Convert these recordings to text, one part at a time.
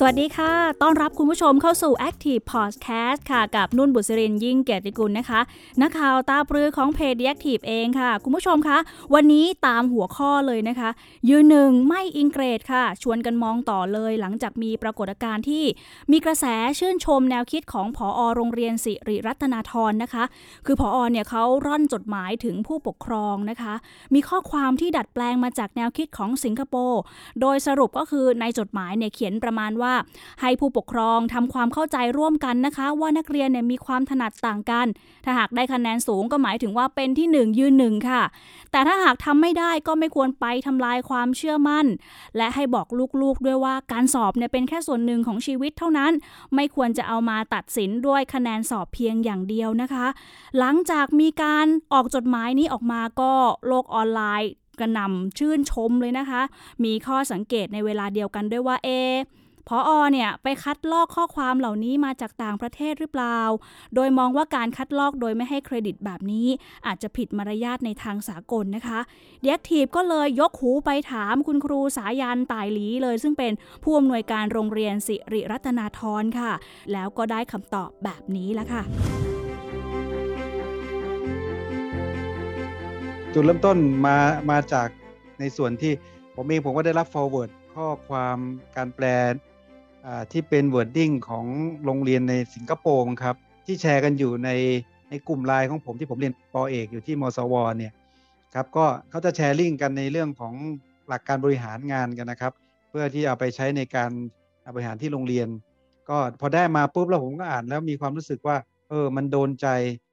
สวัสดีค่ะต้อนรับคุณผู้ชมเข้าสู่ Active Podcast ค่ะกับนุ่นบุษรินยิ่งเกียรติกุลนะคะนักข่าวตาปรือของเพจ The Active เองค่ะคุณผู้ชมคะวันนี้ตามหัวข้อเลยนะคะยืนหนึ่งไม่อิงเกรดค่ะชวนกันมองต่อเลยหลังจากมีปรากฏการณ์ที่มีกระแสชื่นชมแนวคิดของผอ.โรงเรียนสิริรัตนาธรนะคะคือผอ.เนี่ยเขาร่อนจดหมายถึงผู้ปกครองนะคะมีข้อความที่ดัดแปลงมาจากแนวคิดของสิงคโปร์โดยสรุปก็คือในจดหมายเนี่ยเขียนประมาณว่าให้ผู้ปกครองทำความเข้าใจร่วมกันนะคะว่านักเรียนเนี่ยมีความถนัดต่างกันถ้าหากได้คะแนนสูงก็หมายถึงว่าเป็นที่1ยืน1ค่ะแต่ถ้าหากทำไม่ได้ก็ไม่ควรไปทำลายความเชื่อมั่นและให้บอกลูกๆด้วยว่าการสอบเนี่ยเป็นแค่ส่วนหนึ่งของชีวิตเท่านั้นไม่ควรจะเอามาตัดสินด้วยคะแนนสอบเพียงอย่างเดียวนะคะหลังจากมีการออกจดหมายนี้ออกมาก็โลกออนไลน์กระหน่ำชื่นชมเลยนะคะมีข้อสังเกตในเวลาเดียวกันด้วยว่าผอ.เนี่ยไปคัดลอกข้อความเหล่านี้มาจากต่างประเทศหรือเปล่าโดยมองว่าการคัดลอกโดยไม่ให้เครดิตแบบนี้อาจจะผิดมารยาทในทางสากลนะคะเด็กทีบก็เลยยกหูไปถามคุณครูสายันต่ายหลีเลยซึ่งเป็นผู้อำนวยการโรงเรียนสิริรัตนาธรค่ะแล้วก็ได้คำตอบแบบนี้ละค่ะจุดเริ่มต้นมาจากในส่วนที่ผมก็ได้รับ forward ข้อความการแปลที่เป็น wording ของโรงเรียนในสิงคโปร์ครับที่แชร์กันอยู่ในกลุ่มไลน์ของผมที่ผมเรียนป.เอกอยู่ที่มสว.เนี่ยครับก็เขาจะแชร์ลิงก์กันในเรื่องของหลักการบริหารงานกันนะครับเพื่อที่เอาไปใช้ในการบริหารที่โรงเรียนก็พอได้มาปุ๊บแล้วผมก็อ่านแล้วมีความรู้สึกว่ามันโดนใจ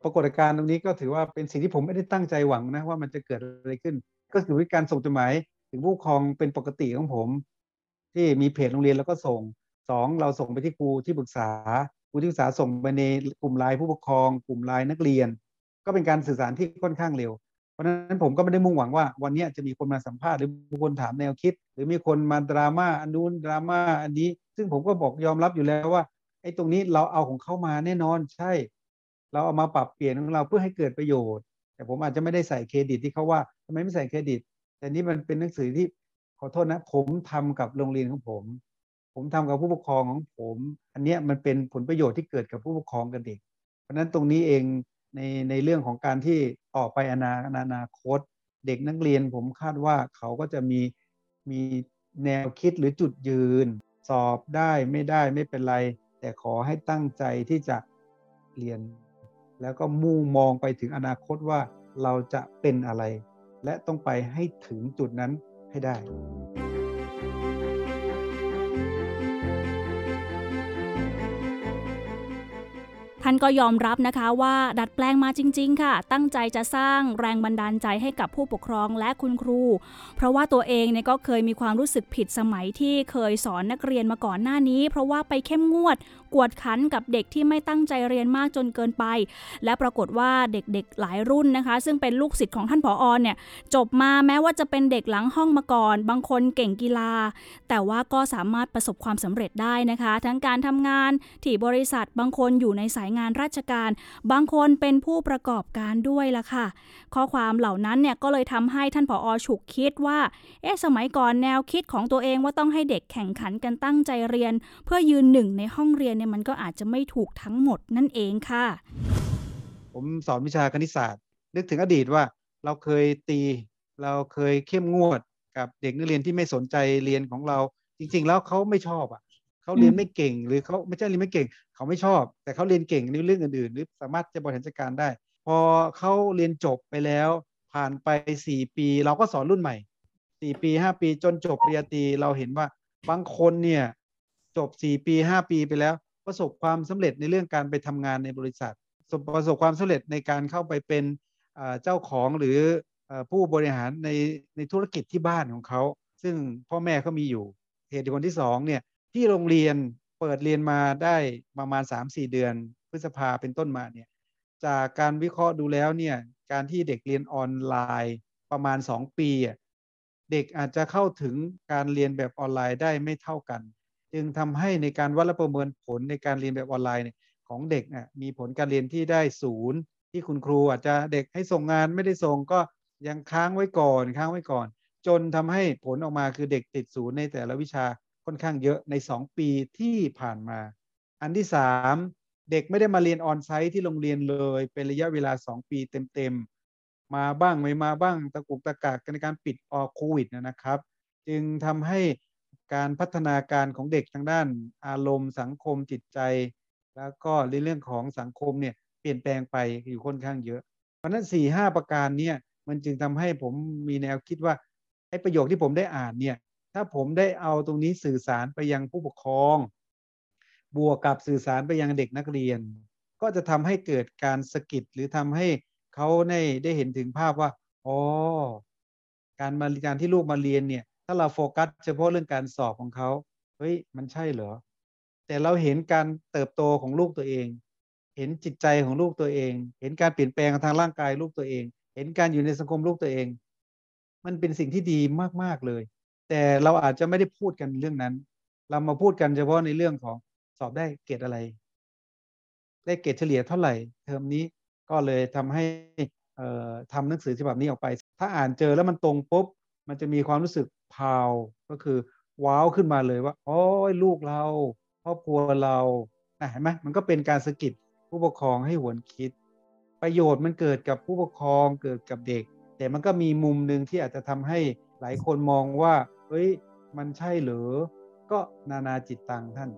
ปรากฏการณ์ตรงนี้ก็ถือว่าเป็นสิ่งที่ผมไม่ได้ตั้งใจหวังนะว่ามันจะเกิดอะไรขึ้นก็คือการส่งจดหมายถึงผู้ปกครองเป็นปกติของผมที่มีเพจโรงเรียนแล้วก็ส่ง2เราส่งไปที่ครูที่ปรึกษาส่งไปในกลุ่มไลน์ผู้ปกครองกลุ่มไลน์นักเรียนก็เป็นการสื่อสารที่ค่อนข้างเร็วเพราะฉะนั้นผมก็ไม่ได้มุ่งหวังว่าวันนี้จะมีคนมาสัมภาษณ์หรือมีคนถามแนวคิดหรือมีคนมาดราม่าอันนู้นดราม่าอันนี้ซึ่งผมก็บอกยอมรับอยู่แล้วว่าไอ้ตรงนี้เราเอาของเข้ามาแน่นอนใช่เราเอามาปรับเปลี่ยนของเราเพื่อให้เกิดประโยชน์แต่ผมอาจจะไม่ได้ใส่เครดิตที่เขาว่าทำไมไม่ใส่เครดิตแต่นี่มันเป็นหนังสือที่ขอโทษนะผมทำกับโรงเรียนของผมทำกับผู้ปกครองของผมอันนี้มันเป็นผลประโยชน์ที่เกิดกับผู้ปกครองกับเด็กเพราะนั้นตรงนี้เองในเรื่องของการที่ต่อไปอนาคตเด็กนักเรียนผมคาดว่าเขาก็จะมีแนวคิดหรือจุดยืนสอบได้ไม่ได้ไม่เป็นไรแต่ขอให้ตั้งใจที่จะเรียนแล้วก็มุ่งมองไปถึงอนาคตว่าเราจะเป็นอะไรและต้องไปให้ถึงจุดนั้นให้ได้ท่านก็ยอมรับนะคะว่าดัดแปลงมาจริงๆค่ะตั้งใจจะสร้างแรงบันดาลใจให้กับผู้ปกครองและคุณครูเพราะว่าตัวเองเนี่ยก็เคยมีความรู้สึกผิดสมัยที่เคยสอนนักเรียนมาก่อนหน้านี้เพราะว่าไปเข้มงวดกวดขันกับเด็กที่ไม่ตั้งใจเรียนมากจนเกินไปและปรากฏว่าเด็กๆหลายรุ่นนะคะซึ่งเป็นลูกศิษย์ของท่านผอ.เนี่ยจบมาแม้ว่าจะเป็นเด็กหลังห้องมาก่อนบางคนเก่งกีฬาแต่ว่าก็สามารถประสบความสำเร็จได้นะคะทั้งการทำงานที่บริษัทบางคนอยู่ในสายงานราชการบางคนเป็นผู้ประกอบการด้วยล่ะค่ะข้อความเหล่านั้นเนี่ยก็เลยทำให้ท่านผอ.ฉุกคิดว่าสมัยก่อนแนวคิดของตัวเองว่าต้องให้เด็กแข่งขันกันตั้งใจเรียนเพื่อยืนหนึ่งในห้องเรียนเนี่ยมันก็อาจจะไม่ถูกทั้งหมดนั่นเองค่ะผมสอนวิชาคณิตศาสตร์นึกถึงอดีตว่าเราเคยตีเราเคยเข้มงวดกับเด็กนักเรียนที่ไม่สนใจเรียนของเราจริงๆแล้วเขาไม่ชอบอ่ะเขาเรียนไม่เก่งหรือเขาไม่ใช่เรียนไม่เก่งเขาไม่ชอบแต่เขาเรียนเก่งในเรื่องอื่นๆหรือสามารถจะบริหารจัดการได้พอเขาเรียนจบไปแล้วผ่านไป4ปีเราก็สอนรุ่นใหม่4ปี5ปีจนจบปริญญาตรีเราเห็นว่าบางคนเนี่ยจบ4ปี5ปีไปแล้วประสบความสำเร็จในเรื่องการไปทำงานในบริษัทประสบความสำเร็จในการเข้าไปเป็นเจ้าของหรือผู้บริหารในธุรกิจที่บ้านของเขาซึ่งพ่อแม่เขามีอยู่เหตุผลที่2เนี่ยที่โรงเรียนเปิดเรียนมาได้ประมาณ 3-4 เดือนพฤษภาเป็นต้นมาเนี่ยจากการวิเคราะห์ดูแล้วเนี่ยการที่เด็กเรียนออนไลน์ประมาณ2ปีเด็กอาจจะเข้าถึงการเรียนแบบออนไลน์ได้ไม่เท่ากันจึงทำให้ในการวัดและประเมินผลในการเรียนแบบออนไลน์ของเด็กมีผลการเรียนที่ได้0 ที่คุณครูอาจจะเด็กให้ส่งงานไม่ได้ส่งก็ยังค้างไว้ก่อนจนทำให้ผลออกมาคือเด็กติดศูนย์ในแต่ละวิชาค่อนข้างเยอะใน2ปีที่ผ่านมาอันที่3เด็กไม่ได้มาเรียนออนไซต์ที่โรงเรียนเลยเป็นระยะเวลา2ปีเต็มๆมาบ้างไม่มาบ้างตะกุกตะกักในการปิดออกโควิดนะครับจึงทำให้การพัฒนาการของเด็กทางด้านอารมณ์สังคมจิตใจแล้วก็ในเรื่องของสังคมเนี่ยเปลี่ยนแปลงไปอยู่ค่อนข้างเยอะเพราะฉะนั้น 4-5 ประการเนี่ยมันจึงทำให้ผมมีแนวคิดว่าไอ้ประโยคที่ผมได้อ่านเนี่ยถ้าผมได้เอาตรงนี้สื่อสารไปยังผู้ปกครองบวกกับสื่อสารไปยังเด็กนักเรียนก็จะทำให้เกิดการสะกิดหรือทำให้เขาได้เห็นถึงภาพว่าอ๋อการที่ลูกมาเรียนเนี่ยถ้าเราโฟกัสเฉพาะเรื่องการสอบของเขาเฮ้ยมันใช่เหรอแต่เราเห็นการเติบโตของลูกตัวเองเห็นจิตใจของลูกตัวเองเห็นการเปลี่ยนแปลงทางร่างกายลูกตัวเองเห็นการอยู่ในสังคมลูกตัวเองมันเป็นสิ่งที่ดีมากๆเลยแต่เราอาจจะไม่ได้พูดกันเรื่องนั้นเรามาพูดกันเฉพาะในเรื่องของสอบได้เกรดอะไรได้เกรดเฉลี่ยเท่าไหร่เทอมนี้ก็เลยทำให้ทำหนังสือฉบับนี้ออกไปถ้าอ่านเจอแล้วมันตรงปุ๊บมันจะมีความรู้สึกพาวก็คือว้าวขึ้นมาเลยว่าโอ้ยลูกเราครอบครัวเราเห็นไหมมันก็เป็นการสะกิดผู้ปกครองให้หวนคิดประโยชน์มันเกิดกับผู้ปกครองเกิดกับเด็กแต่มันก็มีมุมนึงที่อาจจะทำให้หลายคนมองว่าเฮ้ยมันใช่เหรอก็นานาจิตตังท่าน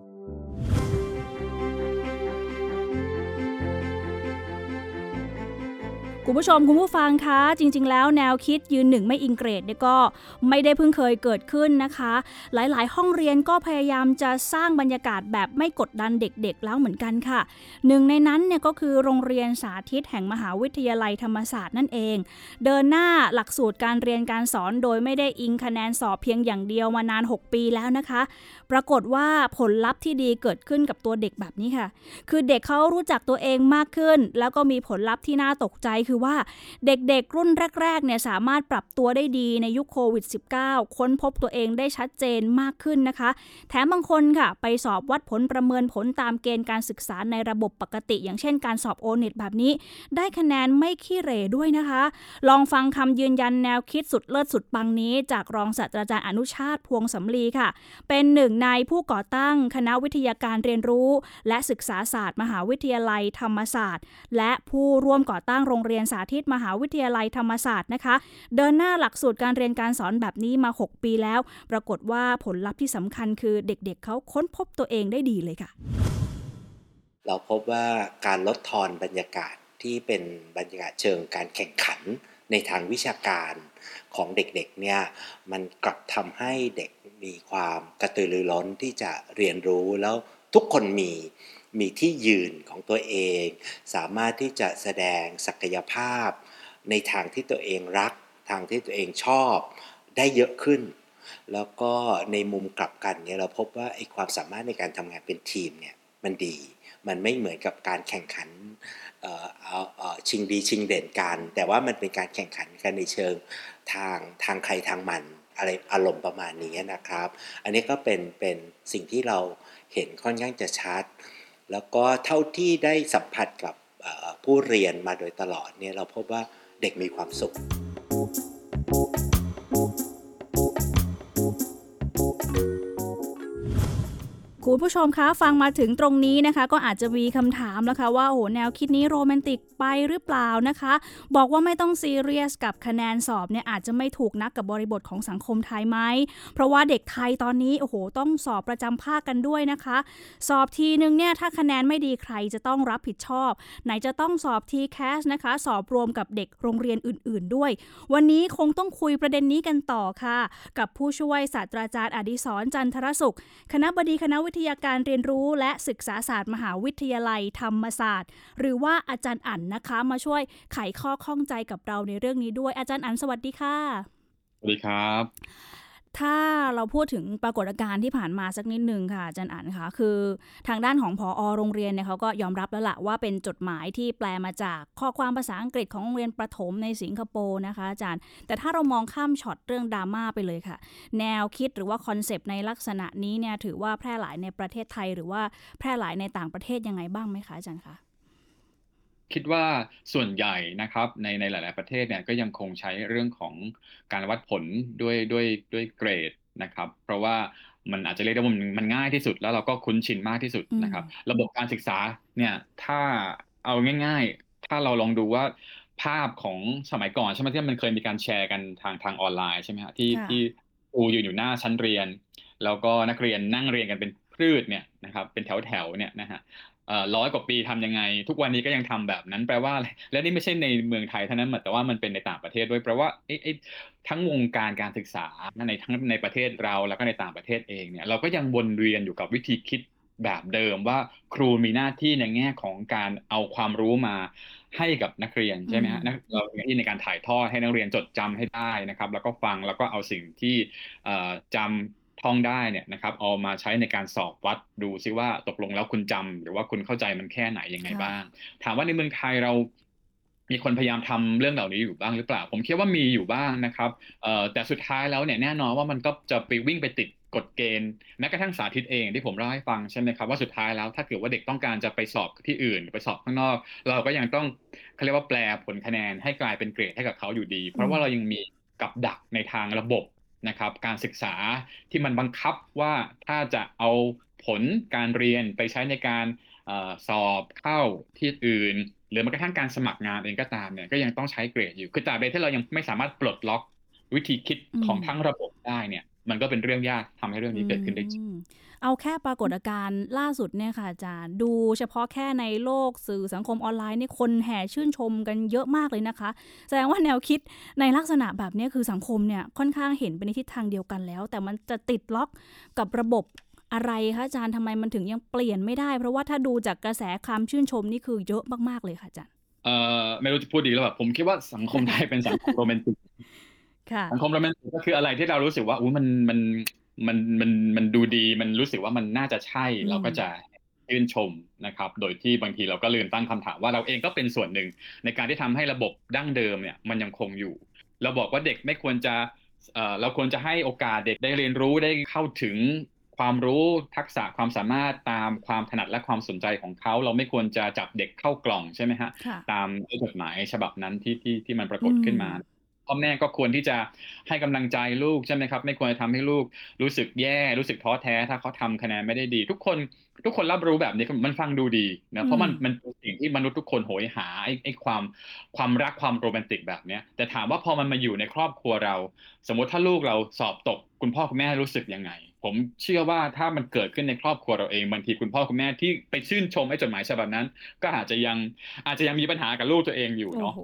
คุณผู้ชมคุณผู้ฟังคะจริงๆแล้วแนวคิดยืนหนึ่งไม่อิงเกรดเนี่ยก็ไม่ได้เพิ่งเคยเกิดขึ้นนะคะหลายๆห้องเรียนก็พยายามจะสร้างบรรยากาศแบบไม่กดดันเด็กๆแล้วเหมือนกันค่ะหนึ่งในนั้นเนี่ยก็คือโรงเรียนสาธิตแห่งมหาวิทยาลัยธรรมศาสตร์นั่นเองเดินหน้าหลักสูตรการเรียนการสอนโดยไม่ได้อิงคะแนนสอบเพียงอย่างเดียวมานาน6ปีแล้วนะคะปรากฏว่าผลลัพธ์ที่ดีเกิดขึ้นกับตัวเด็กแบบนี้ค่ะคือเด็กเขารู้จักตัวเองมากขึ้นแล้วก็มีผลลัพธ์ที่น่าตกใจคือว่าเด็กๆรุ่นแรกๆเนี่ยสามารถปรับตัวได้ดีในยุคโควิด -19 ค้นพบตัวเองได้ชัดเจนมากขึ้นนะคะแถมบางคนค่ะไปสอบวัดผลประเมินผลตามเกณฑ์การศึกษาในระบบปกติอย่างเช่นการสอบ O-NET แบบนี้ได้คะแนนไม่ขี้เหร่ด้วยนะคะลองฟังคำยืนยันแนวคิดสุดเลิศสุดปังนี้จากรองศาสตราจารย์อนุชาติพวงสำลีค่ะเป็นหนึ่งในผู้ก่อตั้งคณะวิทยาการเรียนรู้และศึกษาศาสตร์มหาวิทยาลัยธรรมศาสตร์และผู้ร่วมก่อตั้งโรงเรียนสาธิตมหาวิทยาลัยธรรมศาสตร์นะคะเดินหน้าหลักสูตรการเรียนการสอนแบบนี้มา6ปีแล้วปรากฏว่าผลลัพธ์ที่สำคัญคือเด็กๆเขาค้นพบตัวเองได้ดีเลยค่ะเราพบว่าการลดทอนบรรยากาศที่เป็นบรรยากาศเชิงการแข่งขันในทางวิชาการของเด็กๆเนี่ยมันกลับทำให้เด็กมีความกระตือรือร้นที่จะเรียนรู้แล้วทุกคนมีที่ยืนของตัวเองสามารถที่จะแสดงศักยภาพในทางที่ตัวเองรักทางที่ตัวเองชอบได้เยอะขึ้นแล้วก็ในมุมกลับกันเนี่ยเราพบว่าไอ้ความสามารถในการทำงานเป็นทีมเนี่ยมันดีมันไม่เหมือนกับการแข่งขันชิงดีชิงเด่นกันแต่ว่ามันเป็นการแข่งขันกันในเชิงทางใครทางมันอะไรอารมณ์ประมาณนี้นะครับอันนี้ก็เป็นสิ่งที่เราเห็นค่อนข้างจะชัดแล้วก็เท่าที่ได้สัมผัสกับผู้เรียนมาโดยตลอดเนี่ยเราพบว่าเด็กมีความสุขคุณผู้ชมคะฟังมาถึงตรงนี้นะคะก็อาจจะมีคำถามแล้วค่ะว่าโอ้แนวคิดนี้โรแมนติกไปหรือเปล่านะคะบอกว่าไม่ต้องซีเรียสกับคะแนนสอบเนี่ยอาจจะไม่ถูกนักกับบริบทของสังคมไทยไหมเพราะว่าเด็กไทยตอนนี้โอ้โหต้องสอบประจำภาคกันด้วยนะคะสอบทีนึงเนี่ยถ้าคะแนนไม่ดีใครจะต้องรับผิดชอบไหนจะต้องสอบทีแคสนะคะสอบรวมกับเด็กโรงเรียนอื่นๆด้วยวันนี้คงต้องคุยประเด็นนี้กันต่อค่ะกับผู้ช่วยศาสตราจารย์อดิศรจันทรสุขคณบดีคณะวิทยาการเรียนรู้และศึกษาศาสตร์มหาวิทยาลัยธรรมศาสตร์หรือว่าอาจารย์อั๋นนะคะมาช่วยไขข้อข้องใจกับเราในเรื่องนี้ด้วยอาจารย์อั๋นสวัสดีค่ะสวัสดีครับถ้าเราพูดถึงปรากฏการณ์ที่ผ่านมาสักนิดนึงค่ะอาจารย์อั๋นค่ะคือทางด้านของผอ.โรงเรียนเนี่ยเขาก็ยอมรับแล้วล่ะว่าเป็นจดหมายที่แปลมาจากข้อความภาษาอังกฤษของโรงเรียนประถมในสิงคโปร์นะคะอาจารย์แต่ถ้าเรามองข้ามช็อตเรื่องดราม่าไปเลยค่ะแนวคิดหรือว่าคอนเซปต์ในลักษณะนี้เนี่ยถือว่าแพร่หลายในประเทศไทยหรือว่าแพร่หลายในต่างประเทศยังไงบ้างไหมคะอาจารย์คะ คิดว่าส่วนใหญ่นะครับในหลายๆประเทศเนี่ยก็ยังคงใช้เรื่องของการวัดผลด้วยเกรดนะครับเพราะว่ามันอาจจะเรียกได้ว่ามันง่ายที่สุดแล้วเราก็คุ้นชินมากที่สุดนะครับระบบการศึกษาเนี่ยถ้าเอาง่ายๆถ้าเราลองดูว่าภาพของสมัยก่อนใช่ไหมที่มันเคยมีการแชร์กันทางออนไลน์ใช่ไหมฮะที่ครูอยู่หน้าชั้นเรียนแล้วก็นักเรียนนั่งเรียนกันเป็นพืชเนี่ยนะครับเป็นแถวๆเนี่ยนะฮะร้อยกว่าปีทำยังไงทุกวันนี้ก็ยังทำแบบนั้นแปลว่าและนี่ไม่ใช่ในเมืองไทยเท่านั้นแต่ว่ามันเป็นในต่างประเทศด้วยแปลว่าทั้งวงการศึกษาในทั้งในประเทศเราแล้วก็ในต่างประเทศเองเนี่ยเราก็ยังวนเวียนอยู่กับวิธีคิดแบบเดิมว่าครูมีหน้าที่ในแง่ของการเอาความรู้มาให้กับนักเรียนใช่ไหมฮะเรามีหน้าที่ในการถ่ายทอดให้นักเรียนจดจำให้ได้นะครับแล้วก็ฟังแล้วก็เอาสิ่งที่จำท่องได้เนี่ยนะครับเอามาใช้ในการสอบวัดดูซิว่าตกลงแล้วคุณจำหรือว่าคุณเข้าใจมันแค่ไหนยังไงบ้างถามว่าในเมืองไทยเรามีคนพยายามทำเรื่องเหล่านี้อยู่บ้างหรือเปล่าผมคิดว่ามีอยู่บ้างนะครับแต่สุดท้ายแล้วเนี่ยแน่นอนว่ามันก็จะไปวิ่งไปติดกฎเกณฑ์แม้กระทั่งสาธิตเองที่ผมเล่าให้ฟังใช่ไหมครับว่าสุดท้ายแล้วถ้าเกิดว่าเด็กต้องการจะไปสอบที่อื่นไปสอบข้างนอกเราก็ยังต้องเขาเรียกว่าแปลผลคะแนนให้กลายเป็นเกรดให้กับเขาอยู่ดีเพราะว่าเรายังมีกับดักในทางระบบนะครับการศึกษาที่มันบังคับว่าถ้าจะเอาผลการเรียนไปใช้ในการสอบเข้าที่อื่นหรือแม้กระทั่งการสมัครงานเองก็ตามเนี่ยก็ยังต้องใช้เกรดอยู่คือตราบใดที่เรายังไม่สามารถปลดล็อกวิธีคิดของทั้งระบบได้เนี่ยมันก็เป็นเรื่องยากทำให้เรื่องนี้เกิดขึ้นได้จริงเอาแค่ปรากฏการณ์ล่าสุดเนี่ยค่ะอาจารย์ดูเฉพาะแค่ในโลกสื่อสังคมออนไลน์นี่คนแห่ชื่นชมกันเยอะมากเลยนะคะแสดงว่าแนวคิดในลักษณะแบบนี้คือสังคมเนี่ยค่อนข้างเห็นไปในทิศทางเดียวกันแล้วแต่มันจะติดล็อกกับระบบอะไรคะอาจารย์ทำไมมันถึงยังเปลี่ยนไม่ได้เพราะว่าถ้าดูจากกระแสความชื่นชมนี่คือเยอะมากๆเลยค่ะอาจารย์ไม่รู้จะพูดดีหรือเปล่าผมคิดว่าสังคมไทยเป็นสังคมโรแมนติกสังคมโรแมนติกก็คืออะไรที่เรารู้สึกว่าอู้มันดูดีมันรู้สึกว่ามันน่าจะใช่เราก็จะชื่นชมนะครับโดยที่บางทีเราก็ลืมตั้งคำถามว่าเราเองก็เป็นส่วนหนึ่งในการที่ทำให้ระบบดั้งเดิมเนี่ยมันยังคงอยู่เราบอกว่าเด็กไม่ควรจะเราควรจะให้โอกาสเด็กได้เรียนรู้ได้เข้าถึงความรู้ทักษะความสามารถตามความถนัดและความสนใจของเขาเราไม่ควรจะจับเด็กเข้ากล่องใช่ไหมฮะตามกฎหมายฉบับนั้นที่มันปรากฏขึ้นมาพ่อแม่ก็ควรที่จะให้กำลังใจลูกใช่ไหมครับไม่ควรจะทำให้ลูกรู้สึกแย่รู้สึกท้อแท้ถ้าเขาทำคะแนนไม่ได้ดีทุกคนรับรู้แบบนี้มันฟังดูดีนะเพราะมันเป็นสิ่งที่มนุษย์ทุกคนโหยหาไอ้ความรักความโรแมนติกแบบนี้แต่ถามว่าพอมันมาอยู่ในครอบครัวเราสมมติถ้าลูกเราสอบตกคุณพ่อคุณแม่รู้สึกยังไงผมเชื่อว่าถ้ามันเกิดขึ้นในครอบครัวเราเองบางทีคุณพ่อคุณแม่ที่ไปชื่นชมไอ้จดหมายฉบับนั้นก็อาจจะยังมีปัญหากับลูกตัวเองอยู่เนาะ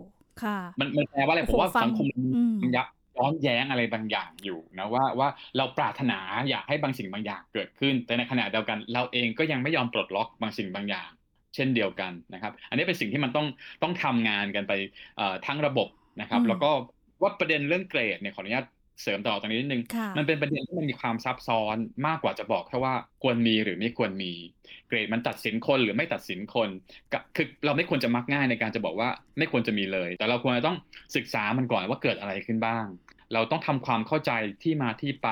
มันแปลว่าอะไรผมว่าสังคมมันย้อนแย้งอะไรบางอย่างอยู่นะว่าเราปรารถนาอยากให้บางสิ่งบางอย่างเกิดขึ้นแต่ในขณะเดียวกันเราเองก็ยังไม่ยอมปลดล็อกบางสิ่งบางอย่างเช่นเดียวกันนะครับอันนี้เป็นสิ่งที่มันต้องทำงานกันไปทั้งระบบนะครับแล้วก็ว่าประเด็นเรื่องเกรดเนี่ยขออนุญาตเสริมต่อตรงนี้นิดนึงมันเป็นประเด็นที่มันมีความซับซ้อนมากกว่าจะบอกแค่ว่าควรมีหรือไม่ควรมีเกรดมันตัดสินคนหรือไม่ตัดสินคนคือเราไม่ควรจะมักง่ายในการจะบอกว่าไม่ควรจะมีเลยแต่เราควรจะต้องศึกษามันก่อนว่าเกิดอะไรขึ้นบ้างเราต้องทำความเข้าใจที่มาที่ไป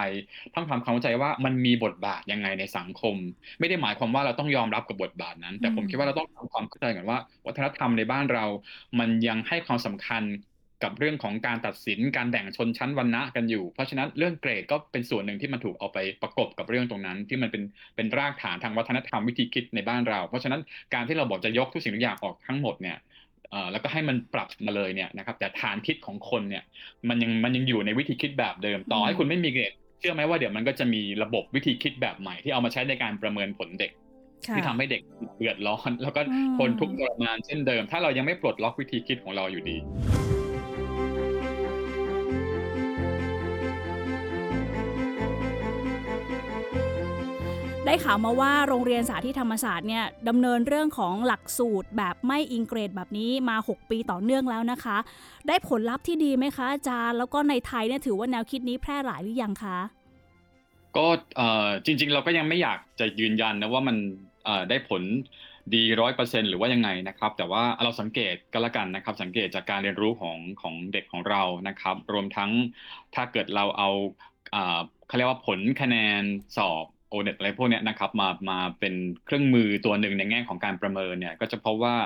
ต้องทำความเข้าใจว่ามันมีบทบาทยังไงในสังคมไม่ได้หมายความว่าเราต้องยอมรับกับบทบาทนั้นแต่ผมคิดว่าเราต้องทำความเข้าใจก่อนว่าวัฒนธรรมในบ้านเรามันยังให้ความสำคัญกับเรื่องของการตัดสินการแบ่งชนชั้นวรรณะกันอยู่เพราะฉะนั้นเรื่องเกรดก็เป็นส่วนหนึ่งที่มันถูกเอาไปประกบกับเรื่องตรงนั้นที่มันเป็นรากฐานทางวัฒนธรรมวิธีคิดในบ้านเราเพราะฉะนั้นการที่เราบอกจะยกทุกสิ่งทุกอย่างออกทั้งหมดเนี่ยแล้วก็ให้มันปรับมาเลยเนี่ยนะครับแต่ฐานคิดของคนเนี่ยมันยังอยู่ในวิธีคิดแบบเดิมต่อให้คุณไม่มีเกรดเชื่อไหมว่าเดี๋ยวมันก็จะมีระบบวิธีคิดแบบใหม่ที่เอามาใช้ในการประเมินผลเด็กที่ทำให้เด็กเดือดร้อนแล้วก็ทนทุกข์ทรมานเช่นเดิมถ้าเรายังไม่ปลดล็อกวิธีคิดของเราอยู่ดีได้ข่าวมาว่าโรงเรียนสาธิตธรรมศาสตร์เนี่ยดำเนินเรื่องของหลักสูตรแบบไม่อิงเกรดแบบนี้มา6ปีต่อเนื่องแล้วนะคะได้ผลลัพธ์ที่ดีไหมคะอาจารย์แล้วก็ในไทยเนี่ยถือว่าแนวคิดนี้แพร่หลายหรือยังคะก็จริงๆเราก็ยังไม่อยากจะยืนยันนะว่ามันได้ผลดี 100% หรือว่ายังไงนะครับแต่ว่าเราสังเกตก็แล้วกันนะครับสังเกตจากการเรียนรู้ของเด็กของเรานะครับรวมทั้งถ้าเกิดเราเอาเขาเรียกว่าผลคะแนนสอบโอเน็ตอะไรพวกนี้นะครับมาเป็นเครื่องมือตัวหนึ่งในแง่ของการประเมินเนี่ยก็จะพบว่า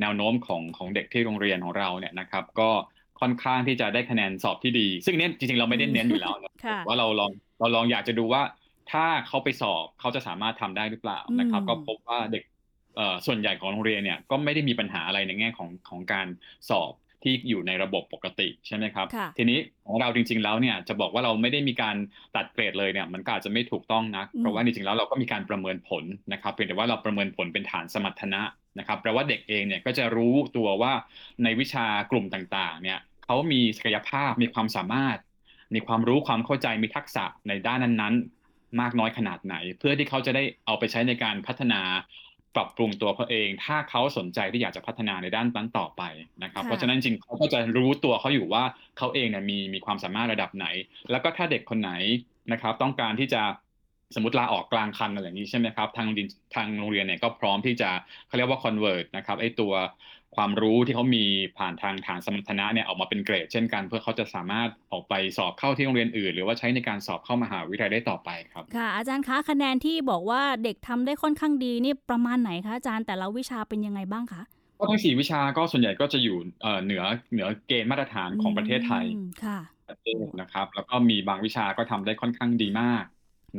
แนวโน้มของเด็กที่โรงเรียนของเราเนี่ยนะครับก็ค่อนข้างที่จะได้คะแนนสอบที่ดีซึ่งเนี่ยจริงๆเราไม่ได้เน้นอยู่แล้วว่าเราลองอยากจะดูว่าถ้าเขาไปสอบเขาจะสามารถทำได้หรือเปล่านะครับก็พบว่าเด็กส่วนใหญ่ของโรงเรียนเนี่ยก็ไม่ได้มีปัญหาอะไรในแง่ของการสอบที่อยู่ในระบบปกติใช่ไหมครับทีนี้ของเราจริงๆแล้วเนี่ยจะบอกว่าเราไม่ได้มีการตัดเกรดเลยเนี่ยมันก็อาจจะไม่ถูกต้องนะเพราะว่าจริงๆแล้วเราก็มีการประเมินผลนะครับเพียงแต่ว่าเราประเมินผลเป็นฐานสมรรถนะนะครับแปลว่าเด็กเองเนี่ยก็จะรู้ตัวว่าในวิชากลุ่มต่างๆเนี่ยเขามีศักยภาพมีความสามารถมีความรู้ความเข้าใจมีทักษะในด้านนั้นๆมากน้อยขนาดไหนเพื่อที่เขาจะได้เอาไปใช้ในการพัฒนาปรับปรุงตัวเขาเองถ้าเขาสนใจที่อยากจะพัฒนาในด้านนั้นต่อไปนะครับเพราะฉะนั้นจริงเขาก็จะรู้ตัวเขาอยู่ว่าเขาเองเนี่ยมีความสามารถระดับไหนแล้วก็ถ้าเด็กคนไหนนะครับต้องการที่จะสมมติลาออกกลางคันอะไรอย่างนี้ใช่ไหมครับทางโรงเรียนเนี่ยก็พร้อมที่จะเขาเรียกว่า convert นะครับไอ้ตัวความรู้ที่เขามีผ่านทางฐานสมรรถนะเนี่ยออกมาเป็นเกรดเช่นกันเพื่อเขาจะสามารถออกไปสอบเข้าที่โรงเรียนอื่นหรือว่าใช้ในการสอบเข้ามหาวิทยาลัยได้ต่อไปครับค่ะอาจารย์คะคะแนนที่บอกว่าเด็กทำได้ค่อนข้างดีนี่ประมาณไหนคะอาจารย์แต่ละวิชาเป็นยังไงบ้างคะก็ทั้ง4วิชาก็ส่วนใหญ่ก็จะอยู่เหนือเกณฑ์มาตรฐานของประเทศไทยค่ะนะครับแล้วก็มีบางวิชาก็ทำได้ค่อนข้างดีมาก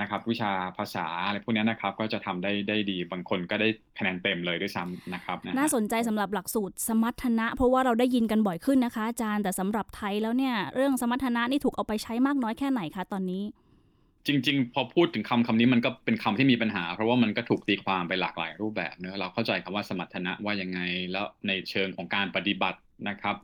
นะครับวิชาภาษาอะไรพวกนี้นะครับก็จะทำได้ดีบางคนก็ได้คะแนนเต็มเลยด้วยซ้ำนะครับน่าสนใจสำหรับหลักสูตรสมรรถนะเพราะว่าเราได้ยินกันบ่อยขึ้นนะคะอาจารย์แต่สำหรับไทยแล้วเนี่ยเรื่องสมรรถนะนี่ถูกเอาไปใช้มากน้อยแค่ไหนคะตอนนี้จริงๆพอพูดถึงคำนี้มันก็เป็นคำที่มีปัญหาเพราะว่ามันก็ถูกตีความไปหลากหลายรูปแบบเนอะเราเข้าใจคำว่าสมรรถนะว่ายังไงแล้วในเชิงของการปฏิบัตินะครับ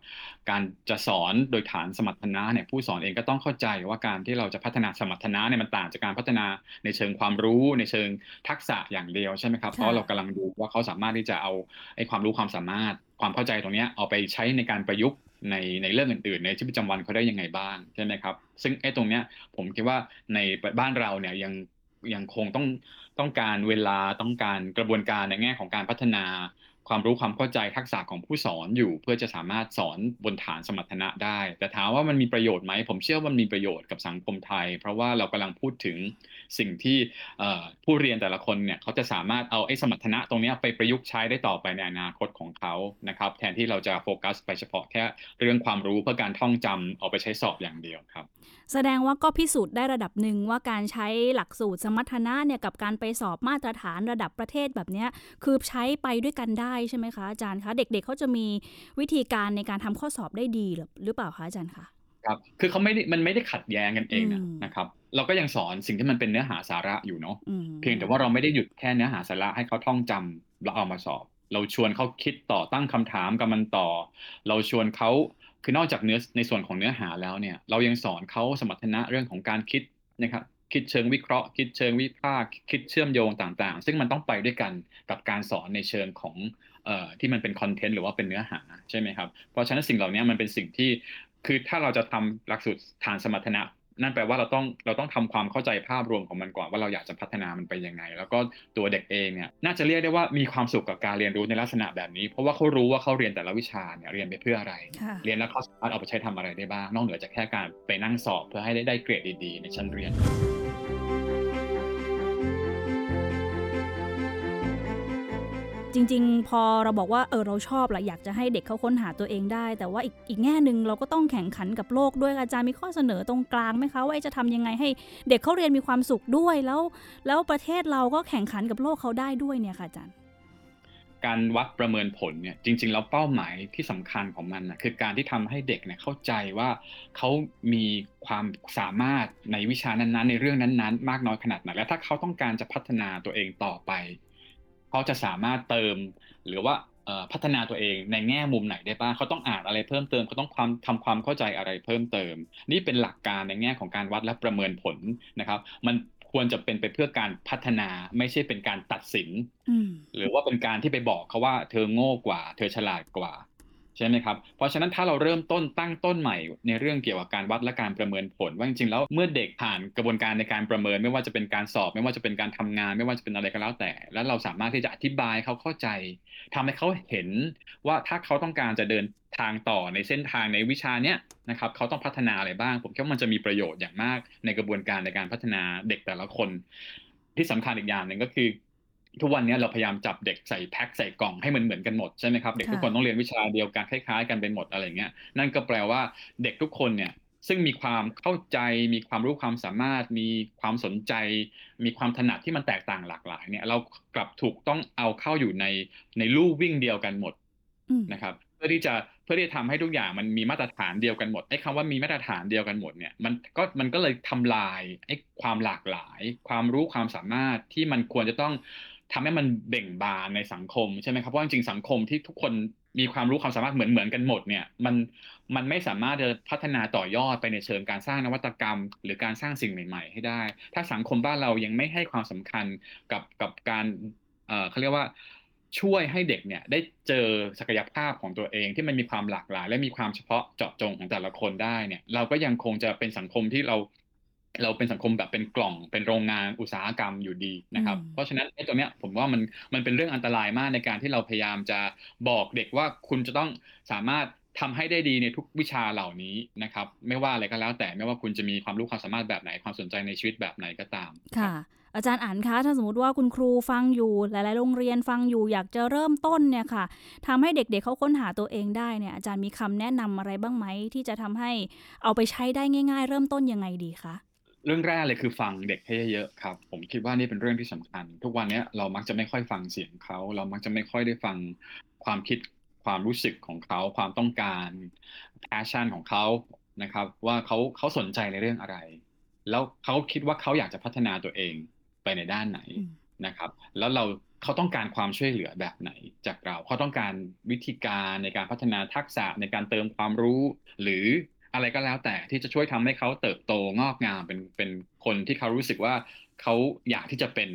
การจะสอนโดยฐานสมรรถนะเนี่ยผู้สอนเองก็ต้องเข้าใจว่าการที่เราจะพัฒนาสมรรถนะเนี่ยมันต่างจากการพัฒนาในเชิงความรู้ในเชิงทักษะอย่างเดียวใช่ไหมครับเพราะเรากำลังดูว่าเขาสามารถที่จะเอาไอ้ความรู้ความสามารถความเข้าใจตรงนี้เอาไปใช้ในการประยุกต์ในเรื่องอื่นๆในชีวิตประจำวันเขาได้ยังไงบ้างใช่ไหมครับซึ่งไอ้ตรงเนี้ยผมคิดว่าในบ้านเราเนี่ยยังคงต้องการเวลาต้องการกระบวนการในแง่ของการพัฒนาความรู้ความเข้าใจทักษะของผู้สอนอยู่เพื่อจะสามารถสอนบนฐานสมรรถนะได้แต่ถามว่ามันมีประโยชน์ไหมผมเชื่อว่ามันมีประโยชน์กับสังคมไทยเพราะว่าเรากำลังพูดถึงสิ่งที่ผู้เรียนแต่ละคนเนี่ยเขาจะสามารถเอาไอ้สมรรถนะตรงนี้ไปประยุกต์ใช้ได้ต่อไปในอนาคตของเขานะครับแทนที่เราจะโฟกัสไปเฉพาะแค่เรื่องความรู้เพื่อการท่องจำเอาไปใช้สอบอย่างเดียวครับแสดงว่าก็พิสูจน์ได้ระดับหนึ่งว่าการใช้หลักสูตรสมรรถนะเนี่ยกับการไปสอบมาตรฐานระดับประเทศแบบนี้คือใช้ไปด้วยกันได้ใช่ไหมคะอาจารย์คะเด็กๆ เขาจะมีวิธีการในการทำข้อสอบได้ดีหรือเปล่าคะอาจารย์คะครับคือเขามันไม่ได้ขัดแย้งกันเองนะครับเราก็ยังสอนสิ่งที่มันเป็นเนื้อหาสาระอยู่เนาะเพียงแต่ว่าเราไม่ได้หยุดแค่เนื้อหาสาระให้เขาท่องจำแล้วเอามาสอบเราชวนเขาคิดต่อตั้งคำถามกับมันต่อเราชวนเขาคือนอกจากเนื้อในส่วนของเนื้อหาแล้วเนี่ยเรายังสอนเขาสมรรถนะเรื่องของการคิดนะครับคิดเชิงวิเคราะห์คิดเชิงวิพากษ์คิดเชื่อมโยงต่างๆซึ่งมันต้องไปด้วยกันกับการสอนในเชิงของที่มันเป็นคอนเทนต์หรือว่าเป็นเนื้อหาใช่ไหมครับเพราะฉะนั้นสิ่งเหล่านี้มันเป็นสิ่งที่คือถ้าเราจะทำหลักสูตรฐานสมรรถนะนั่นแปลว่าเราต้องทำความเข้าใจภาพรวมของมันก่อนว่าเราอยากจะพัฒนามันไปยังไงแล้วก็ตัวเด็กเองเนี่ยน่าจะเรียกได้ว่ามีความสุขกับการเรียนรู้ในลักษณะแบบนี้เพราะว่าเขารู้ว่าเขาเรียนแต่ละวิชาเนี่ยเรียนไปเพื่ออะไรเรียนแล้วเขาสามารถเอาไปใช้ทำอะไรได้บ้างนอกเหนือจากแค่การไปนั่งสอบเพื่อให้ได้เกรดดีๆในชั้นเรียนจริงๆพอเราบอกว่าเราชอบแหละอยากจะให้เด็กเขาค้นหาตัวเองได้แต่ว่าอีกแง่นึงเราก็ต้องแข่งขันกับโลกด้วยอาจารย์มีข้อเสนอตรงกลางไหมคะว่าจะทำยังไงให้เด็กเขาเรียนมีความสุขด้วยแล้วประเทศเราก็แข่งขันกับโลกเขาได้ด้วยเนี่ยค่ะอาจารย์การวัดประเมินผลเนี่ยจริงๆแล้วเป้าหมายที่สำคัญของมันนะคือการที่ทำให้เด็กเนี่ยเข้าใจว่าเขามีความสามารถในวิชานั้นๆในเรื่องนั้นๆมากน้อยขนาดไหนและถ้าเขาต้องการจะพัฒนาตัวเองต่อไปเขาจะสามารถเติมหรือว่าพัฒนาตัวเองในแง่มุมไหนได้บ้างเขาต้องอ่านอะไรเพิ่มเติมเขาต้องทำความเข้าใจอะไรเพิ่มเติมนี่เป็นหลักการในแง่ของการวัดและประเมินผลนะครับมันควรจะเป็นไปเพื่อการพัฒนาไม่ใช่เป็นการตัดสินหรือว่าเป็นการที่ไปบอกเขาว่าเธอโง่กว่าเธอฉลาดกว่าใช่ไหมครับเพราะฉะนั้นถ้าเราเริ่มต้นตั้งต้นใหม่ในเรื่องเกี่ยวกับการวัดและการประเมินผลว่าจริงๆแล้วเมื่อเด็กผ่านกระบวนการในการประเมินไม่ว่าจะเป็นการสอบไม่ว่าจะเป็นการทำงานไม่ว่าจะเป็นอะไรก็แล้วแต่แล้วเราสามารถที่จะอธิบายเขาเข้าใจทำให้เขาเห็นว่าถ้าเขาต้องการจะเดินทางต่อในเส้นทางในวิชาเนี้ยนะครับเขาต้องพัฒนาอะไรบ้างผมคิดว่ามันจะมีประโยชน์อย่างมากในกระบวนการในการพัฒนาเด็กแต่ละคนที่สำคัญอีกอย่างนึงก็คือ ทุกวันนี้เราพยายามจับเด็กใส่แพ็คใส่กล่องให้มันเหมือนกันหมดใช่ไหมครับเด็กทุกคนต้องเรียนวิชาเดียวกันคล้ายๆกันเป็นหมดอะไรเงี้ยนั่นก็แปลว่าเด็กทุกคนเนี่ยซึ่งมีความเข้าใจมีความรู้ความสามารถมีความสนใจมีความถนัดที่มันแตกต่างหลากหลายเนี่ยเรากลับถูกต้องเอาเข้าอยู่ในลู่วิ่งเดียวกันหมดนะครับเพื่อที่จะทำให้ทุกอย่างมันมีมาตรฐานเดียวกันหมดไอ้คำว่ามีมาตรฐานเดียวกันหมดเนี่ยมันก็เลยทำลายไอ้ความหลากหลายความรู้ความสามารถที่มันควรจะต้องทำให้มันเบ่งบานในสังคมใช่ไหมครับเพราะจริงๆสังคมที่ทุกคนมีความรู้ความสามารถเหมือนกันหมดเนี่ยมันไม่สามารถจะพัฒนาต่อยอดไปในเชิงการสร้างนวัตกรรมหรือการสร้างสิ่งใหม่ๆให้ได้ถ้าสังคมบ้านเรายังไม่ให้ความสำคัญกับการเขาเรียกว่าช่วยให้เด็กเนี่ยได้เจอศักยภาพของตัวเองที่มันมีความหลากหลายและมีความเฉพาะเจาะจงของแต่ละคนได้เนี่ยเราก็ยังคงจะเป็นสังคมที่เราเป็นสังคมแบบเป็นกล่องเป็นโรงงานอุตสาหกรรมอยู่ดีนะครับเพราะฉะนั้นไอ้ตัวเนี้ยผมว่ามันเป็นเรื่องอันตรายมากในการที่เราพยายามจะบอกเด็กว่าคุณจะต้องสามารถทำให้ได้ดีในทุกวิชาเหล่านี้นะครับไม่ว่าอะไรก็แล้วแต่ไม่ว่าคุณจะมีความรู้ความสามารถแบบไหนความสนใจในชีวิตแบบไหนก็ตามค่ะอาจารย์อ่านคะถ้าสมมติว่าคุณครูฟังอยู่หลายๆโรงเรียนฟังอยู่อยากจะเริ่มต้นเนี่ยค่ะทำให้เด็กๆ เขาค้นหาตัวเองได้เนี่ยอาจารย์มีคำแนะนำอะไรบ้างไหมที่จะทำให้เอาไปใช้ได้ง่ายๆเริ่มต้นยังไงดีคะเรื่องแรกเลยคือฟังเด็กให้เยอะๆครับผมคิดว่านี่เป็นเรื่องที่สำคัญทุกวันนี้เรามักจะไม่ค่อยฟังเสียงเขาเรามักจะไม่ค่อยได้ฟังความคิดความรู้สึกของเขาความต้องการ passion ของเขานะครับว่าเขาสนใจในเรื่องอะไรแล้วเขาคิดว่าเขาอยากจะพัฒนาตัวเองไปในด้านไหนนะครับแล้วเขาต้องการความช่วยเหลือแบบไหนจากเราเขาต้องการวิธีการในการพัฒนาทักษะในการเติมความรู้หรืออะไรก็แล้วแต่ที่จะช่วยทำให้เขาเติบโตงอกงามเป็นคนที่เขารู้สึกว่าเขาอยากที่จะเป็น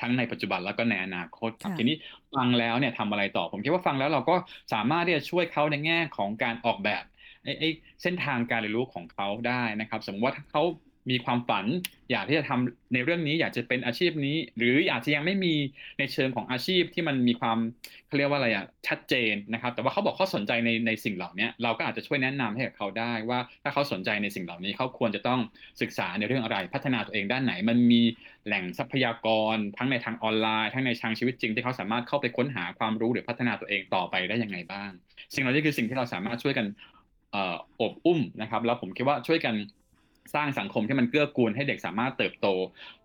ทั้งในปัจจุบันแล้วก็ในอนาคตครับทีนี้ฟังแล้วเนี่ยทำอะไรต่อผมคิดว่าฟังแล้วเราก็สามารถที่จะช่วยเขาในแง่ของการออกแบบไอ้เส้นทางการเรียนรู้ของเขาได้นะครับสมมติว่าถ้าเขามีความฝันอยากที่จะทำในเรื่องนี้อยากจะเป็นอาชีพนี้หรืออาจจะยังไม่มีในเชิงของอาชีพที่มันมีความเขาเรียกว่าอะไรอะชัดเจนนะครับแต่ว่าเขาบอกเขาสนใจในสิ่งเหล่านี้เราก็อาจจะช่วยแนะนำให้กับเขาได้ว่าถ้าเขาสนใจในสิ่งเหล่านี้เขาควรจะต้องศึกษาในเรื่องอะไรพัฒนาตัวเองด้านไหนมันมีแหล่งทรัพยากรทั้งในทางออนไลน์ทั้งในทางชีวิตจริงที่เขาสามารถเข้าไปค้นหาความรู้หรือพัฒนาตัวเองต่อไปได้ยังไงบ้างสิ่งเหล่านี้คือสิ่งที่เราสามารถช่วยกันอบอุ้มนะครับแล้วผมคิดว่าช่วยกันสร้างสังคมที่มันเกื้อกูลให้เด็กสามารถเติบโต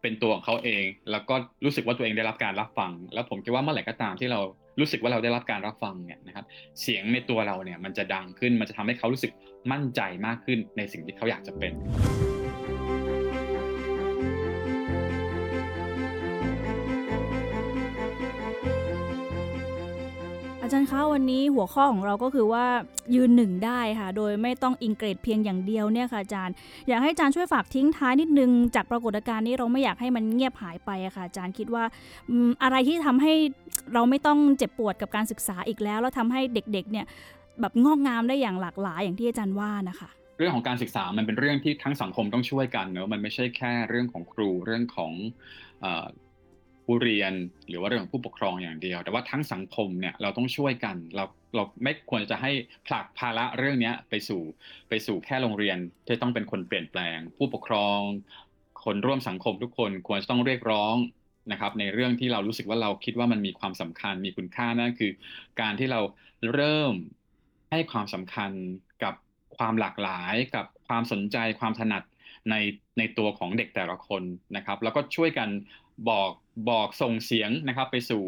เป็นตัวของเขาเองแล้วก็รู้สึกว่าตัวเองได้รับการรับฟังแล้วผมคิดว่าเมื่อไหร่ก็ตามที่เรารู้สึกว่าเราได้รับการรับฟังเนี่ยนะครับเสียงในตัวเราเนี่ยมันจะดังขึ้นมันจะทำให้เขารู้สึกมั่นใจมากขึ้นในสิ่งที่เขาอยากจะเป็นอาจารย์คะวันนี้หัวข้อของเราก็คือว่ายืนหนึ่งได้ค่ะโดยไม่ต้องอิงเกรดเพียงอย่างเดียวเนี่ยค่ะอาจารย์อยากให้อาจารย์ช่วยฝากทิ้งท้ายนิดนึงจากปรากฏการณ์นี้เราไม่อยากให้มันเงียบหายไปค่ะอาจารย์คิดว่าอะไรที่ทำให้เราไม่ต้องเจ็บปวดกับการศึกษาอีกแล้วแล้วทำให้เด็กๆเนี่ยแบบงอกงามได้อย่างหลากหลายอย่างที่อาจารย์ว่านะคะเรื่องของการศึกษามันเป็นเรื่องที่ทั้งสังคมต้องช่วยกันเนอะมันไม่ใช่แค่เรื่องของครูเรื่องของผู้เรียนหรือว่าเรื่องผู้ปกครองอย่างเดียวแต่ว่าทั้งสังคมเนี่ยเราต้องช่วยกันเราไม่ควรจะให้ผลักภาระเรื่องนี้ไปสู่แค่โรงเรียนที่ต้องเป็นคนเปลี่ยนแปลงผู้ปกครองคนร่วมสังคมทุกคนควรจะต้องเรียกร้องนะครับในเรื่องที่เรารู้สึกว่าเราคิดว่ามันมีความสำคัญมีคุณค่านั่นคือการที่เราเริ่มให้ความสำคัญกับความหลากหลายกับความสนใจความถนัดในตัวของเด็กแต่ละคนนะครับแล้วก็ช่วยกันบอกส่งเสียงนะครับไปสู่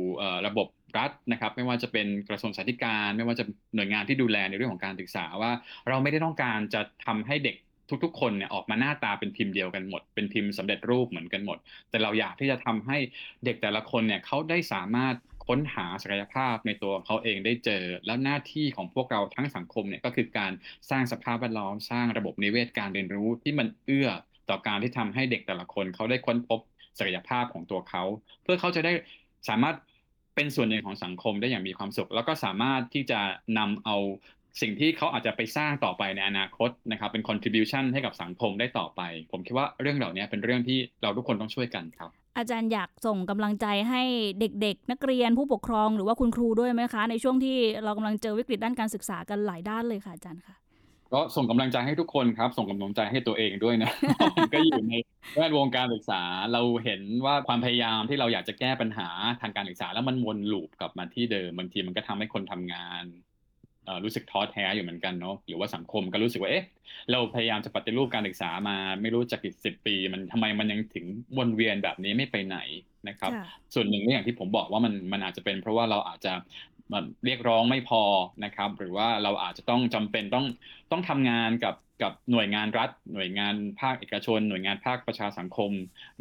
ระบบรัฐนะครับไม่ว่าจะเป็นกระทรวงศึกษาธิการไม่ว่าจะหน่วยงานที่ดูแลในเรื่องของการศึกษาว่าเราไม่ได้ต้องการจะทำให้เด็กทุกๆคนเนี่ยออกมาหน้าตาเป็นพิมพ์เดียวกันหมดเป็นพิมพ์สำเร็จรูปเหมือนกันหมดแต่เราอยากที่จะทำให้เด็กแต่ละคนเนี่ยเขาได้สามารถค้นหาศักยภาพในตัวเขาเองได้เจอแล้วหน้าที่ของพวกเราทั้งสังคมเนี่ยก็คือการสร้างสภาพแวดล้อมสร้างระบบนิเวศการเรียนรู้ที่มันเอื้อต่อการที่ทำให้เด็กแต่ละคนเขาได้ค้นพบศักยภาพของตัวเขาเพื่อเขาจะได้สามารถเป็นส่วนหนึ่งของสังคมได้อย่างมีความสุขแล้วก็สามารถที่จะนำเอาสิ่งที่เขาอาจจะไปสร้างต่อไปในอนาคตนะครับเป็น contribution ให้กับสังคมได้ต่อไปผมคิดว่าเรื่องเหล่านี้เป็นเรื่องที่เราทุกคนต้องช่วยกันครับอาจารย์อยากส่งกำลังใจให้เด็กๆนักเรียนผู้ปกครองหรือว่าคุณครูด้วยไหมคะในช่วงที่เรากำลังเจอวิกฤตด้านการศึกษากันหลายด้านเลยค่ะอาจารย์ค่ะ ก็ส่งกำลังใจให้ทุกคนครับส่งกำลังใจให้ตัวเองด้วยนะ ก็อยู่ในแวดวงการศึกษาเราเห็นว่าความพยายามที่เราอยากจะแก้ปัญหาทางการศึกษาแล้วมันวนลูปกลับมาที่เดิมบางทีมันก็ทำให้คนทำงานรู้สึกท้อแท้อยู่เหมือนกันเนาะหรือว่าสังคมก็รู้สึกว่าเอ๊ะเราพยายามจะปฏิรูปการศึกษามาไม่รู้จะกี่สิบปีมันทำไมมันยังถึงวนเวียนแบบนี้ไม่ไปไหนนะครับส่วนหนึ่งอย่างที่ผมบอกว่ามันอาจจะเป็นเพราะว่าเราอาจจะเรียกร้องไม่พอนะครับหรือว่าเราอาจจะต้องจำเป็นต้องทำงานกับหน่วยงานรัฐหน่วยงานภาคเอกชนหน่วยงานภาคประชาสังคม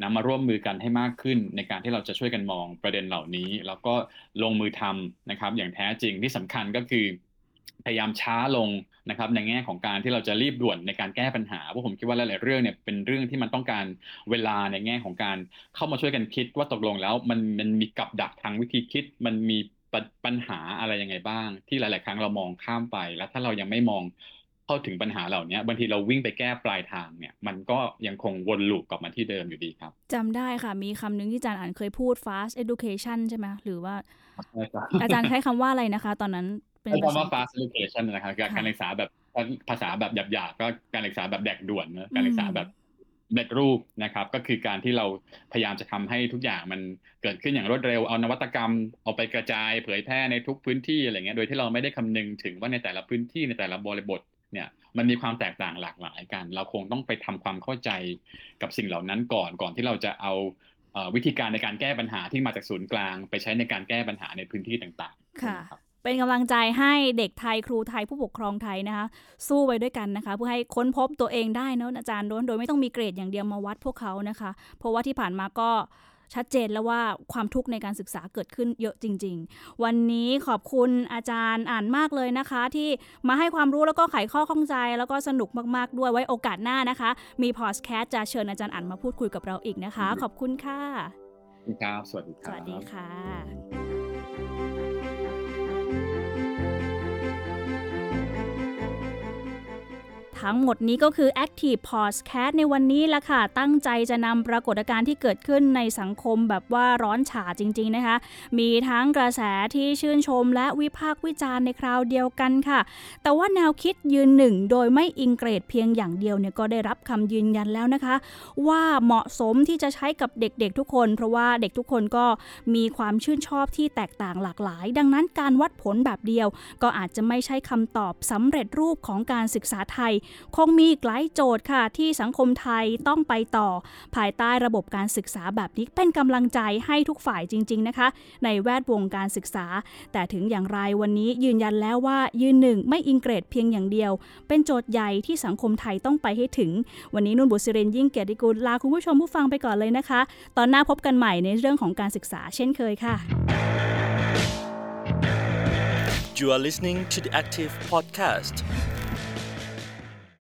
นะมาร่วมมือกันให้มากขึ้นในการที่เราจะช่วยกันมองประเด็นเหล่านี้แล้วก็ลงมือทำนะครับอย่างแท้จริงที่สำคัญก็คือพยายามช้าลงนะครับในแง่ของการที่เราจะรีบด่วนในการแก้ปัญหาเพราะผมคิดว่าหลายๆเรื่องเนี่ยเป็นเรื่องที่มันต้องการเวลาในแง่ของการเข้ามาช่วยกันคิดว่าตกลงแล้วมันมีกับดักทางวิธีคิดมันมีปัญหาอะไรยังไงบ้างที่หลายๆครั้งเรามองข้ามไปแล้วถ้าเรายังไม่มองเข้าถึงปัญหาเหล่านี้บางทีเราวิ่งไปแก้ปลายทางเนี่ยมันก็ยังคงวนลูปกลับมาที่เดิมอยู่ดีครับจำได้ค่ะมีคำหนึ่งที่อาจารย์อ่านเคยพูด fast education ใช่ไหมหรือว่า อาจารย์ใช้คำว่าอะไรนะคะตอนนั้นเป็นคำว่า fast education นะครับการศึกษาแบบภาษาแบบหยาบๆก็การศึกษาแบบแดกด่วนนะการศึกษาแบบเด็ดรูปนะครับก็คือการที่เราพยายามจะทำให้ทุกอย่างมันเกิดขึ้นอย่างรวดเร็วเอานวัตกรรมเอาไปกระจายเผยแพร่ในทุกพื้นที่อะไรเงี้ยโดยที่เราไม่ได้คำนึงถึงว่าในแต่ละพื้นที่ในแต่ละบริบทเนี่ยมันมีความแตกต่างหลากหลายกันเราคงต้องไปทำความเข้าใจกับสิ่งเหล่านั้นก่อนที่เราจะเอาวิธีการในการแก้ปัญหาที่มาจากศูนย์กลางไปใช้ในการแก้ปัญหาในพื้นที่ต่างๆค่ะเป็นกำลังใจให้เด็กไทยครูไทยผู้ปกครองไทยนะคะสู้ไปด้วยกันนะคะเพื่อให้ค้นพบตัวเองได้นะอาจารย์โดยไม่ต้องมีเกรดอย่างเดียวมาวัดพวกเขานะคะเพราะว่าที่ผ่านมาก็ชัดเจนแล้วว่าความทุกข์ในการศึกษาเกิดขึ้นเยอะจริงๆวันนี้ขอบคุณอาจารย์อ่านมากเลยนะคะที่มาให้ความรู้แล้วก็ไขข้อข้องใจแล้วก็สนุกมากๆด้วยไว้โอกาสหน้านะคะมีพอดแคสต์จะเชิญอาจารย์อ่านมาพูดคุยกับเราอีกนะคะขอบคุณค่ะครับสวัสดีครับสวัสดีค่ะทั้งหมดนี้ก็คือ Active Podcast ในวันนี้ละค่ะตั้งใจจะนำปรากฏการณ์ที่เกิดขึ้นในสังคมแบบว่าร้อนฉ่าจริงๆนะคะมีทั้งกระแสที่ชื่นชมและวิพากษ์วิจารณ์ในคราวเดียวกันค่ะแต่ว่าแนวคิดยืนหนึ่งโดยไม่อิงเกรดเพียงอย่างเดียวเนี่ยก็ได้รับคำยืนยันแล้วนะคะว่าเหมาะสมที่จะใช้กับเด็กๆทุกคนเพราะว่าเด็กทุกคนก็มีความชื่นชอบที่แตกต่างหลากหลายดังนั้นการวัดผลแบบเดียวก็อาจจะไม่ใช่คำตอบสำเร็จรูปของการศึกษาไทยคงมีอีกหลายโจทย์ค่ะที่สังคมไทยต้องไปต่อภายใต้ระบบการศึกษาแบบนี้เป็นกำลังใจให้ทุกฝ่ายจริงๆนะคะในแวดวงการศึกษาแต่ถึงอย่างไรวันนี้ยืนยันแล้วว่ายืนหนึ่งไม่อิงเกรดเพียงอย่างเดียวเป็นโจทย์ใหญ่ที่สังคมไทยต้องไปให้ถึงวันนี้นุ่นบุษรินยิ่งเกียรติกุลลาคุณผู้ชมผู้ฟังไปก่อนเลยนะคะตอนหน้าพบกันใหม่ในเรื่องของการศึกษาเช่นเคยค่ะ You are listening to the Active Podcast